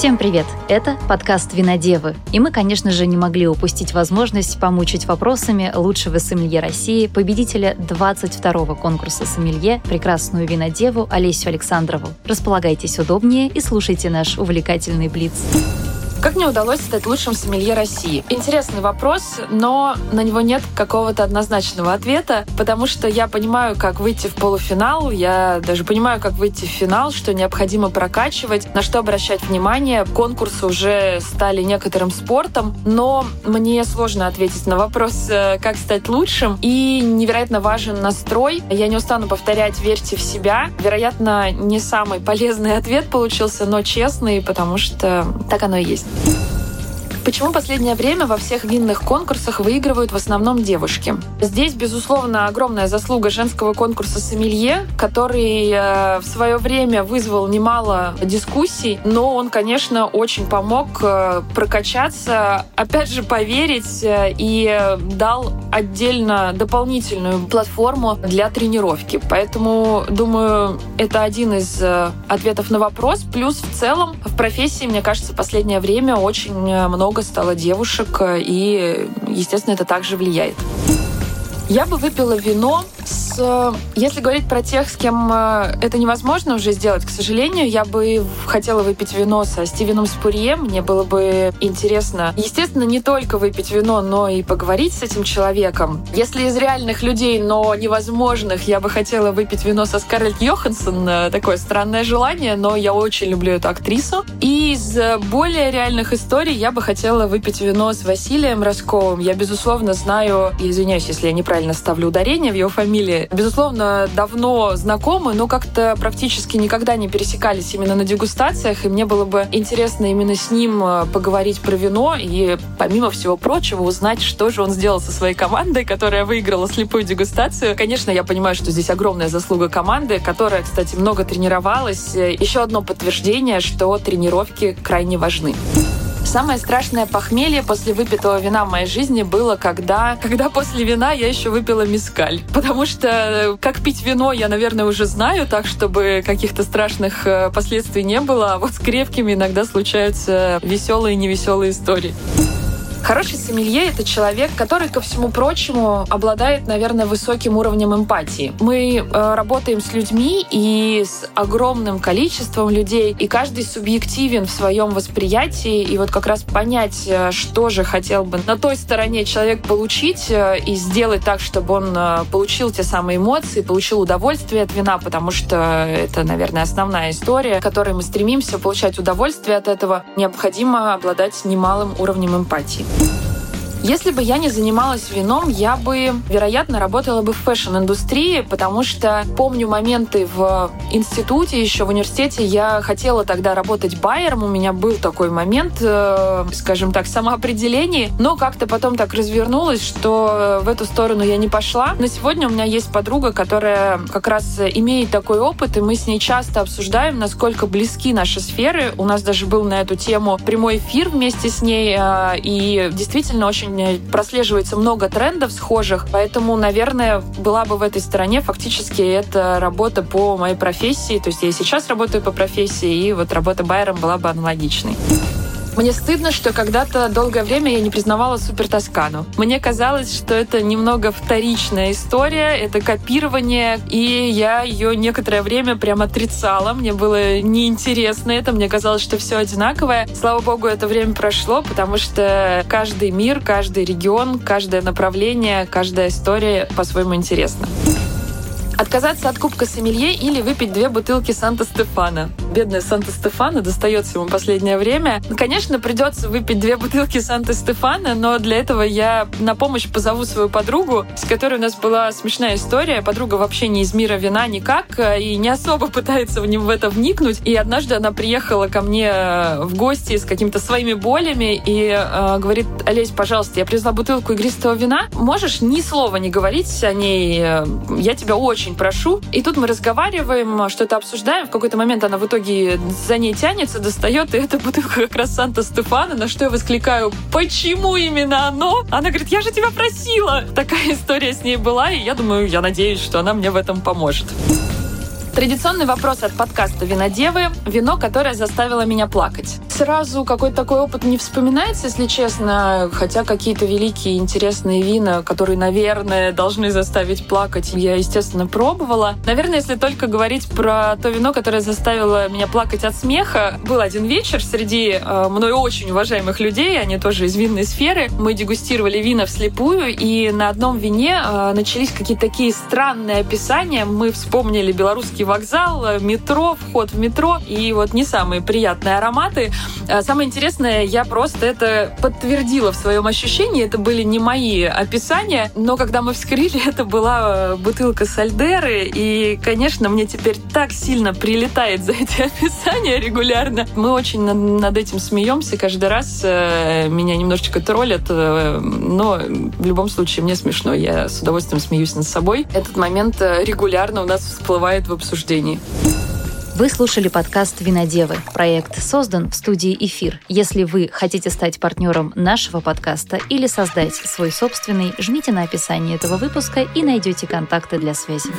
Всем привет! Это подкаст «Винодевы». И мы, конечно же, не могли упустить возможность помучить вопросами лучшего сомелье России, победителя 22-го конкурса сомелье, прекрасную винодеву Олесью Александрову. Располагайтесь удобнее и слушайте наш увлекательный блиц. Как мне удалось стать лучшим сомелье России? Интересный вопрос, но на него нет какого-то однозначного ответа, потому что я понимаю, как выйти в полуфинал, я даже понимаю, как выйти в финал, что необходимо прокачивать, на что обращать внимание. Конкурсы уже стали некоторым спортом, но мне сложно ответить на вопрос, как стать лучшим. И невероятно важен настрой. Я не устану повторять «верьте в себя». Вероятно, не самый полезный ответ получился, но честный, потому что так оно и есть. Почему в последнее время во всех винных конкурсах выигрывают в основном девушки? Здесь, безусловно, огромная заслуга женского конкурса «Сомелье», который в свое время вызвал немало дискуссий, но он, конечно, очень помог прокачаться, опять же, поверить и дал отдельно дополнительную платформу для тренировки. Поэтому, думаю, это один из ответов на вопрос. Плюс, в целом, в профессии, мне кажется, в последнее время очень много стало девушек, и, естественно, это также влияет. Я бы выпила вино с... Если говорить про тех, с кем это невозможно уже сделать, к сожалению, я бы хотела выпить вино со Стивеном Спурье. Мне было бы интересно, естественно, не только выпить вино, но и поговорить с этим человеком. Если из реальных людей, но невозможных, я бы хотела выпить вино со Скарлетт Йоханссон. Такое странное желание, но я очень люблю эту актрису. И из более реальных историй я бы хотела выпить вино с Василием Росковым. Я, безусловно, знаю... Извиняюсь, если я неправильно ставлю ударение в его фамилии. Безусловно, давно знакомы, но как-то практически никогда не пересекались именно на дегустациях, и мне было бы интересно именно с ним поговорить про вино и, помимо всего прочего, узнать, что же он сделал со своей командой, которая выиграла слепую дегустацию. Конечно, я понимаю, что здесь огромная заслуга команды, которая, кстати, много тренировалась. Еще одно подтверждение, что тренировки крайне важны. Самое страшное похмелье после выпитого вина в моей жизни было, когда после вина я еще выпила мескаль. Потому что как пить вино я, наверное, уже знаю, так, чтобы каких-то страшных последствий не было. А вот с крепкими иногда случаются веселые и невеселые истории. Хороший сомелье — это человек, который, ко всему прочему, обладает, наверное, высоким уровнем эмпатии. Мы работаем с людьми и с огромным количеством людей, и каждый субъективен в своем восприятии, и вот как раз понять, что же хотел бы на той стороне человек получить, и сделать так, чтобы он получил те самые эмоции, получил удовольствие от вина, потому что это, наверное, основная история, к которой мы стремимся получать удовольствие от этого. Необходимо обладать немалым уровнем эмпатии. Если бы я не занималась вином, я бы, вероятно, работала бы в фэшн-индустрии, потому что помню моменты в институте, еще в университете. Я хотела тогда работать байером, у меня был такой момент, скажем так, самоопределение, но как-то потом так развернулось, что в эту сторону я не пошла. На сегодня у меня есть подруга, которая как раз имеет такой опыт, и мы с ней часто обсуждаем, насколько близки наши сферы. У нас даже был на эту тему прямой эфир вместе с ней, и действительно очень прослеживается много трендов схожих, поэтому, наверное, была бы в этой стороне фактически это работа по моей профессии, то есть я и сейчас работаю по профессии, и вот работа байером была бы аналогичной. Мне стыдно, что когда-то долгое время я не признавала Супер Тоскану. Мне казалось, что это немного вторичная история, это копирование, и я ее некоторое время прям отрицала. Мне было неинтересно это, мне казалось, что все одинаковое. Слава богу, это время прошло, потому что каждый мир, каждый регион, каждое направление, каждая история по-своему интересна. Отказаться от кубка сомелье или выпить 2 бутылки Санта-Стефано. Бедная Санта-Стефано достается ему в последнее время. Конечно, придется выпить 2 бутылки Санта-Стефано, но для этого я на помощь позову свою подругу, с которой у нас была смешная история. Подруга вообще не из мира вина никак и не особо пытается в это вникнуть. И однажды она приехала ко мне в гости с какими-то своими болями и говорит: «Олесь, пожалуйста, я привезла бутылку игристого вина. Можешь ни слова не говорить о ней? Я тебя очень прошу». И тут мы разговариваем, что-то обсуждаем. В какой-то момент она в итоге за ней тянется, достает, и эта бутылка как раз Санта-Стефано, на что я воскликаю: «Почему именно оно?» Она говорит: «Я же тебя просила!» Такая история с ней была, и я думаю, я надеюсь, что она мне в этом поможет. Традиционный вопрос от подкаста «Винодевы» — вино, которое заставило меня плакать. сразу какой-то такой опыт не вспоминается, если честно, хотя какие-то великие интересные вина, которые, наверное, должны заставить плакать, я, естественно, пробовала. Наверное, если только говорить про то вино, которое заставило меня плакать от смеха, был один вечер среди мной очень уважаемых людей, они тоже из винной сферы. Мы дегустировали вина вслепую, и на одном вине начались какие-то такие странные описания. Мы вспомнили белорусский вокзал, метро, вход в метро, и вот не самые приятные ароматы. Самое интересное, я просто это подтвердила в своем ощущении, это были не мои описания, но когда мы вскрыли, это была бутылка Сальдеры, и, конечно, мне теперь так сильно прилетает за эти описания регулярно. Мы очень над этим смеемся, каждый раз меня немножечко троллят, но в любом случае мне смешно, я с удовольствием смеюсь над собой. Этот момент регулярно у нас всплывает в обсуждении. Вы слушали подкаст «Винодевы». Проект создан в студии «Эфир». Если вы хотите стать партнером нашего подкаста или создать свой собственный, жмите на описание этого выпуска и найдете контакты для связи.